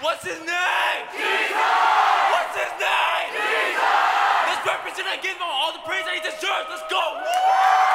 What's his name? Jesus! What's his name? Jesus! Let's represent and give him all the praise that he deserves. Let's go!